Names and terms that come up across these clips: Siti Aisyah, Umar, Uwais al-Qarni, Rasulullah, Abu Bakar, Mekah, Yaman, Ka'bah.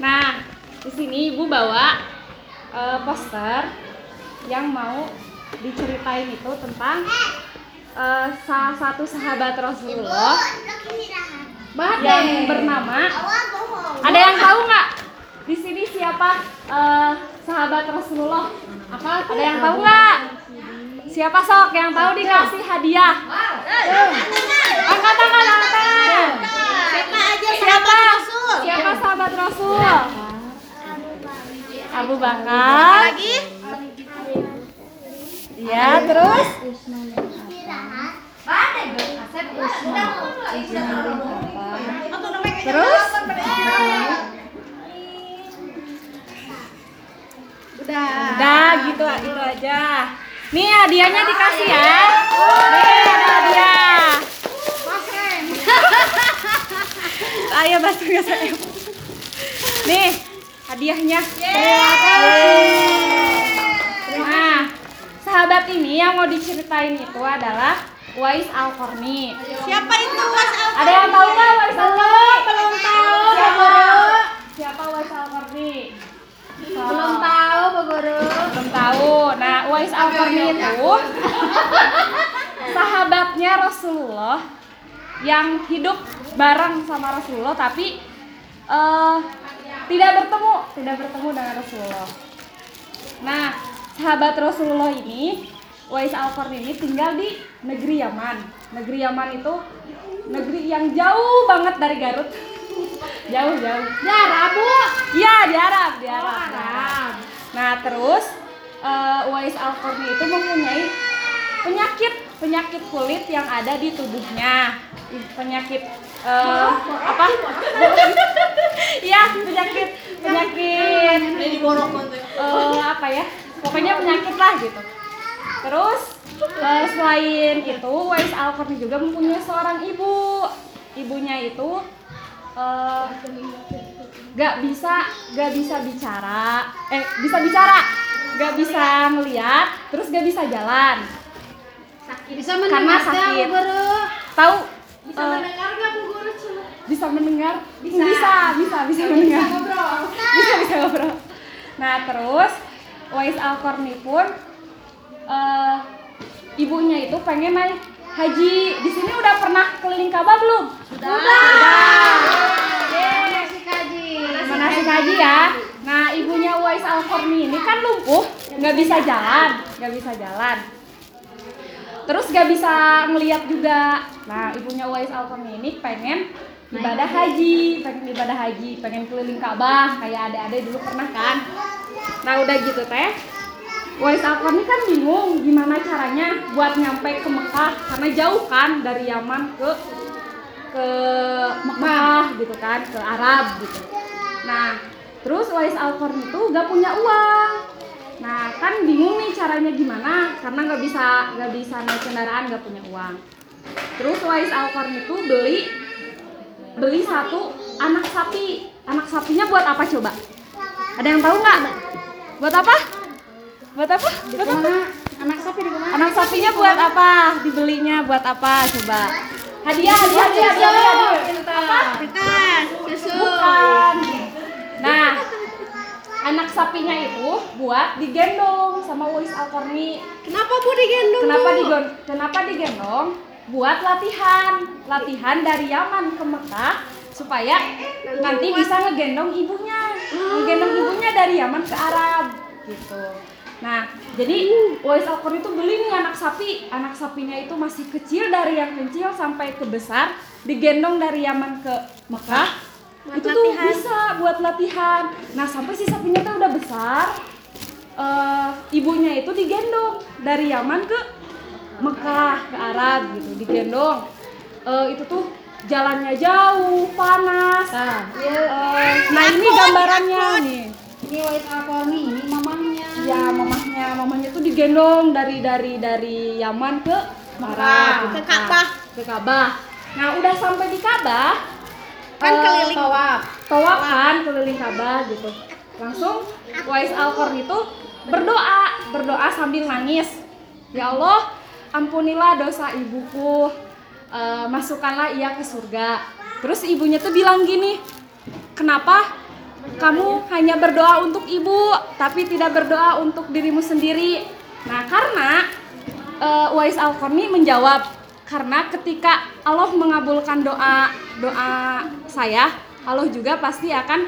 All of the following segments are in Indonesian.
Nah, di sini ibu bawa poster yang mau diceritain itu tentang salah satu sahabat Rasulullah yang bernama. Ada yang tahu nggak di sini siapa sahabat Rasulullah? Apa ada yang tahu nggak? Siapa sok yang tahu dikasih hadiah? Angkat tangan, angkat tangan. Siapa sahabat Rasul? Abu Bakar. Lagi? Iya, terus? Terus? Udah gitu, itu aja. Nih hadiahnya dikasih ya. Nih ada hadiah. Ayo basuhnya saya. Nih hadiahnya. Nah, sahabat ini yang mau diceritain itu adalah Uwais al-Qarni. Siapa itu Uwais al-Qarni? Ada yang tahu nggak Uwais al-Qarni? Belum tahu. Siapa Uwais al-Qarni? Belum tahu, Bu Guru. Belum tahu. Nah, Uwais al-Qarni itu sahabatnya Rasulullah yang hidup bareng sama Rasulullah tapi tidak bertemu dengan Rasulullah. Nah, sahabat Rasulullah ini Uwais al-Qarni ini tinggal di negeri Yaman. Negeri Yaman itu negeri yang jauh banget dari Garut. Jauh. Di Arab, Bu. Iya, di Arab. Nah, terus Uwais al-Qarni itu mempunyai penyakit kulit yang ada di tubuhnya. Penyakit pokoknya penyakit lah gitu. Terus selain itu Uwais al-Qarni juga mempunyai seorang ibu. Ibunya itu bisa bicara, gak bisa melihat, terus gak bisa jalan. Karena sakit. Tahu? Bisa mendengar nggak Bu Guru? Bisa mendengar? Bisa mendengar. Bisa ngobrol. Nah terus Uwais al-Qarni pun ibunya itu pengen naik haji. Di sini udah pernah keliling Ka'bah belum? Sudah. Haji ya. Nah, ibunya Uwais al-Qarni ini kan lumpuh, nggak bisa jalan. Terus nggak bisa ngelihat juga. Nah, ibunya Uwais al-Qarni ini pengen ibadah haji, pengen keliling Ka'bah kayak adik-adik dulu pernah kan. Nah, udah gitu teh. Uwais al-Qarni kan bingung gimana caranya buat nyampe ke Mekah karena jauh kan dari Yaman ke Mekah gitu kan, ke Arab gitu. Nah, terus Uwais al-Qarni itu gak punya uang. Nah, kan bingung nih caranya gimana karena gak bisa naik kendaraan, gak punya uang. Terus Uwais al-Qarni itu beli satu anak sapi. Anak sapinya buat apa coba? Ada yang tahu nggak? Buat apa? Anak sapinya buat apa? Dibelinya buat apa coba? Hadiah. Kertas, susu. Bukan. Nah, anak sapinya itu buat digendong sama Uwais al-Qarni. Kenapa digendong? Buat latihan dari Yaman ke Mekah supaya nanti bisa ngegendong ibunya dari Yaman ke Arab gitu. Nah, jadi Uwais al-Qarni itu beli nih anak sapi. Anak sapinya itu masih kecil, dari yang kecil sampai ke besar, digendong dari Yaman ke Mekah. Itu tuh bisa buat latihan. Nah, sampai si sapinya tuh udah besar, ibunya itu digendong dari Yaman ke Mekah, ke Arab gitu, digendong. Itu tuh jalannya jauh, panas. Nah, ini gambarannya nih. Ini Uwais al-Qarni, ini mamahnya. Ya, mamahnya tuh digendong dari Yaman ke Arab, ke Ka'bah. Nah, udah sampai di Ka'bah, kan keliling tawaf kan keliling Ka'bah gitu. Langsung Uwais al-Qarni itu berdoa sambil nangis. Ya Allah, ampunilah dosa ibuku. masukkanlah ia ke surga. Terus ibunya tuh bilang gini, kenapa kamu hanya berdoa untuk ibu tapi tidak berdoa untuk dirimu sendiri? Nah, karena Uwais al-Qarni menjawab, karena ketika Allah mengabulkan doa saya, Allah juga pasti akan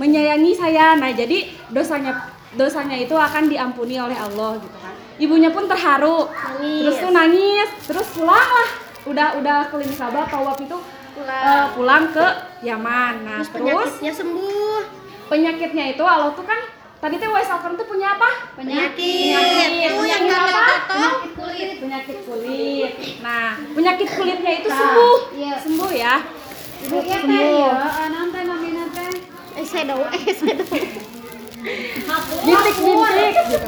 menyayangi saya. Nah, jadi dosanya itu akan diampuni oleh Allah gitu kan. Ibunya pun terharu, nangis. Terus tuh nangis, terus pulang lah. Udah keliling Ka'bah atau waktu itu pulang ke Yaman. Nah, terus penyakitnya sembuh. Penyakitnya itu Allah tuh kan tadi teh Uwais al-Qarni tuh punya apa? Penyakit. Itu yang penyakit kulit. Nah, penyakit kulitnya itu sembuh. Iya. Sembuh ya. Ibu ya teh ya, namanya teh. Saya doa. Bintik gitu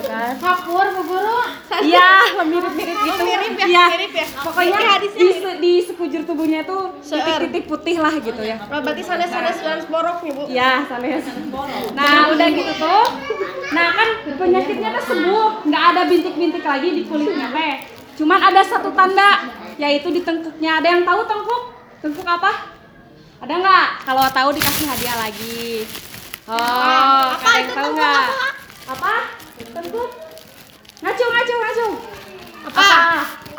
kan. Hapur Bu Guru. Iya, mirip-mirip gitu. Mirip ya. Pokoknya di sekujur tubuhnya tuh titik-titik putih lah gitu ya. Berarti sanes-sanes sanes borok nih, Bu. Iya, sanes borok. Nah, udah gitu tuh. Nah, kan penyakitnya kan sembuh, enggak ada bintik-bintik lagi di kulitnya teh. Cuman ada satu tanda, yaitu di tengkuknya. Ada yang tahu tengkuk? Tengkuk apa? Ada enggak? Kalau tahu dikasih hadiah lagi. Oh, apa itu tahu nggak? Apa? Tengkuk? Ngacung. Apa?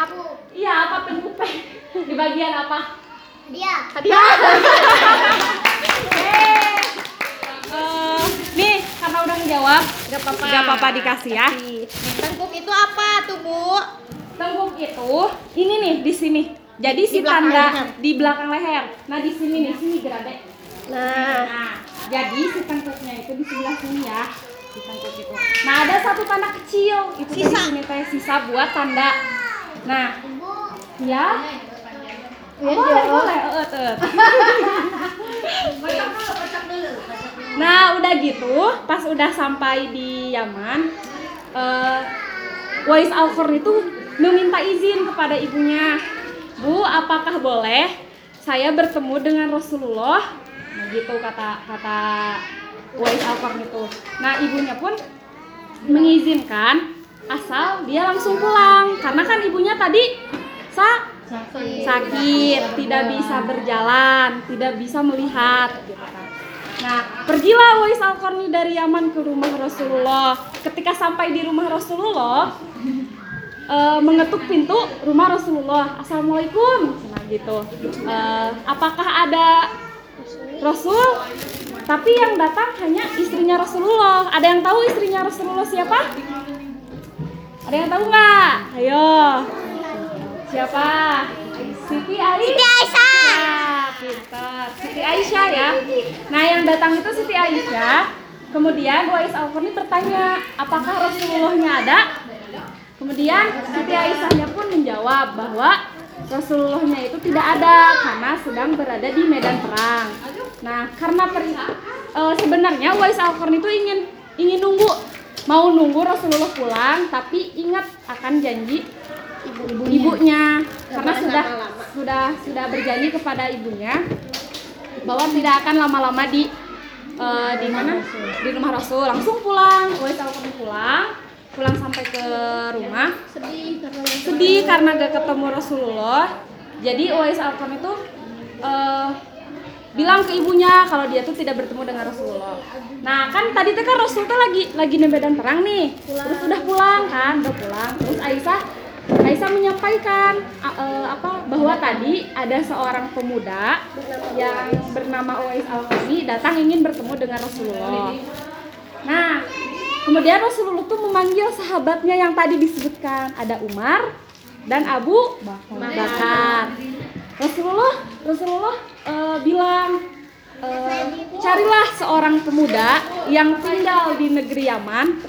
Aku. Iya, apa tengkuk teh? Di bagian apa? Hadiah. Nih, karena udah ngejawab, nggak apa-apa dikasih ya. Tengkuk itu apa tuh, Bu? Tengkuk itu ini nih di sini. Jadi si tanda di belakang leher. Nah, di sini nih, sini gerabek. Nah. Jadi si tengkuknya itu di sebelah sini ya, di tengkuk itu. Nah, ada satu tanda kecil itu di sini teh, sisa buat tanda. Nah, ya. Boleh. Kocok dulu. Nah, udah gitu, pas udah sampai di Yaman, Uwais al-Qarni itu meminta izin kepada ibunya. Bu, apakah boleh saya bertemu dengan Rasulullah? Gitu kata Uwais al-Qarni itu. Nah, ibunya pun mengizinkan asal dia langsung pulang, karena kan ibunya tadi sakit, tidak bisa berjalan, tidak bisa melihat gitu kan. Nah, pergilah Uwais al-Qarni dari Yaman ke rumah Rasulullah. Ketika sampai di rumah Rasulullah, mengetuk pintu rumah Rasulullah. Assalamualaikum. Nah, gitu. Apakah ada Rasul? Tapi yang datang hanya istrinya Rasulullah. Ada yang tahu istrinya Rasulullah siapa? Ada yang tahu nggak? Ayo. Siapa? Siti Aisyah. Ya, pintar. Siti Aisyah ya. Nah, yang datang itu Siti Aisyah. Kemudian Uwais al-Qarni bertanya, apakah Rasulullahnya ada? Kemudian Siti Aisyahnya pun menjawab bahwa Rasulullahnya itu tidak ada karena sedang berada di medan perang. Nah, karena sebenarnya Uwais al-Qarni itu ingin nunggu Rasulullah pulang, tapi ingat akan janji ibunya. Karena sudah berjanji kepada ibunya bahwa tidak akan lama-lama di rumah Rasul. Langsung pulang, Uwais al-Qarni pulang sampai ke rumah. Sedih karena gak ketemu Rasulullah. Jadi Uwais al-Qarni itu bilang ke ibunya kalau dia tuh tidak bertemu dengan Rasulullah. Nah, kan tadi tuh kan Rasul tuh lagi di medan perang nih. Terus udah pulang kan, Terus Aisyah menyampaikan bahwa tadi ada seorang pemuda yang bernama Uwais al-Qarni datang ingin bertemu dengan Rasulullah. Nah, kemudian Rasulullah tuh memanggil sahabatnya yang tadi disebutkan, ada Umar dan Abu Bakar. Rasulullah bilang, carilah seorang pemuda yang tinggal di negeri Yaman,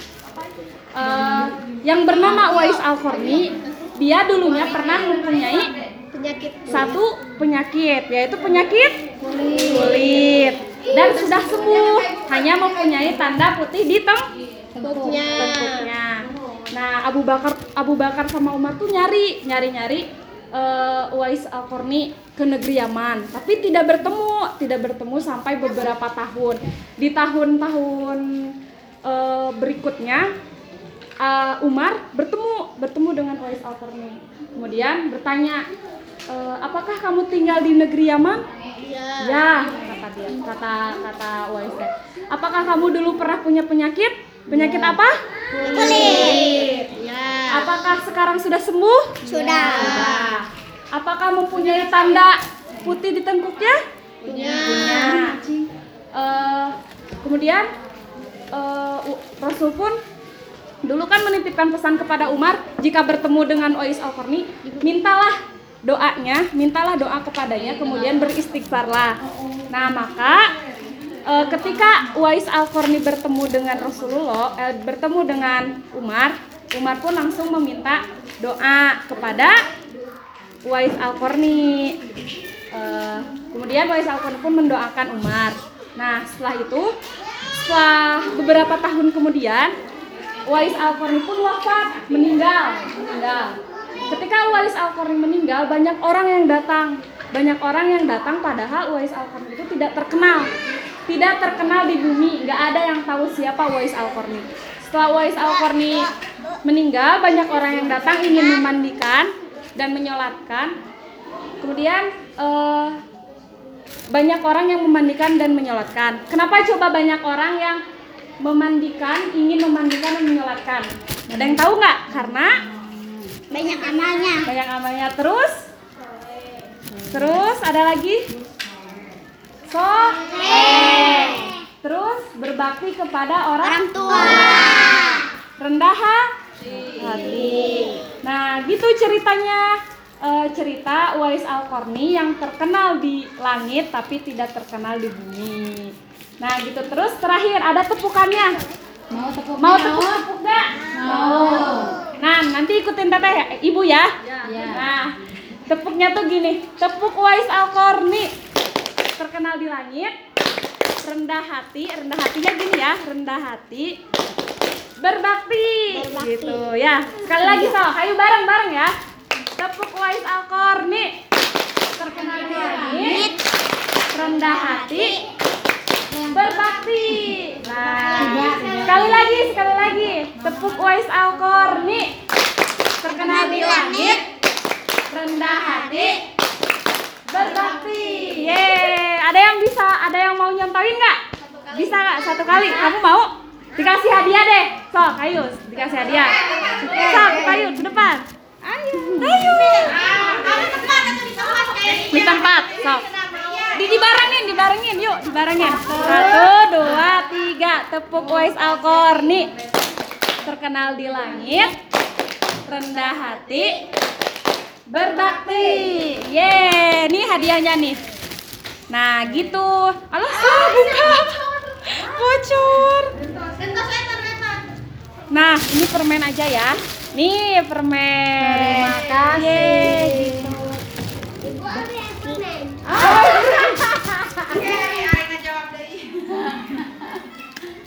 yang bernama Uwais al-Qarni. Dia dulunya pernah mempunyai penyakit, yaitu penyakit kulit, dan sudah sembuh, hanya mempunyai tanda putih di tengkuknya. Nah, Abu Bakar sama Umar tuh nyari Uwais al-Qarni ke negeri Yaman, tapi tidak bertemu sampai beberapa tahun. Di tahun-tahun berikutnya Umar bertemu dengan Uwais al-Qarni. Kemudian bertanya, apakah kamu tinggal di negeri Yaman? Iya. Ya, kata Uwais. Apakah kamu dulu pernah punya penyakit? Penyakit ya. Apa? Kulit. Ya. Apakah sekarang sudah sembuh? Sudah. Ya. Apakah mempunyai tanda putih di tengkuknya? Punya. Kemudian Rasul pun dulu kan menitipkan pesan kepada Umar, jika bertemu dengan Uwais al-Qarni, mintalah doa kepadanya, kemudian beristighfarlah. Nah, maka ketika Uwais al-Qarni bertemu dengan Rasulullah, bertemu dengan Umar pun langsung meminta doa kepada Uwais al-Qarni. Kemudian Uwais al-Qarni pun mendoakan Umar. Nah, setelah beberapa tahun kemudian, Uwais al-Qarni pun wafat, meninggal. Ketika Uwais al-Qarni meninggal, banyak orang yang datang padahal Uwais al-Qarni itu tidak terkenal di bumi, nggak ada yang tahu siapa Uwais al-Qarni. Setelah Uwais al-Qarni meninggal, banyak orang yang datang ingin memandikan dan menyolatkan. Kemudian banyak orang yang memandikan dan menyolatkan. Kenapa coba banyak orang yang ingin memandikan dan menyolatkan? Ada yang tahu nggak? Karena banyak amalnya. Terus ada lagi terus berbakti kepada orang tua. Rendah hati. Nah, gitu ceritanya, cerita Uwais al-Qarni yang terkenal di langit tapi tidak terkenal di bumi. Nah, gitu. Terus terakhir ada tepukannya. Mau tepuk enggak? Mau. Nah, nanti ikutin Teteh ya, Ibu ya. Ya. Nah, tepuknya tuh gini. Tepuk Uwais al-Qarni. Terkenal di langit, rendah hatinya gini ya, rendah hati, berbakti. Gitu ya. Sekali lagi, ayo bareng-bareng ya. Tepuk Uwais al-Qarni. Terkenal di langit, rendah hati, berbakti. Nah, sekali lagi. Tepuk Uwais al-Qarni. Terkenal di langit, rendah hati, berbakti. Yeay. Ada yang mau nyontoin nggak? Bisa nggak? Satu kali. Kamu mau? Dikasih hadiah deh. Sok, ayo. Dikasih hadiah. Sok, ayo ke depan. Ayo. Di tempat. Sok. Dibarengin, yuk, dibarengin. 1, 2, 3. Tepuk Uwais al-Qarni. Terkenal di langit, rendah hati, berbakti. Yeay, ini hadiahnya nih. Nah, gitu. Alah, buka. Bocor. Nah, ini permen aja ya. Nih, permen. Terima kasih. Yeay, gitu. Ibu ambil permen. Yeah.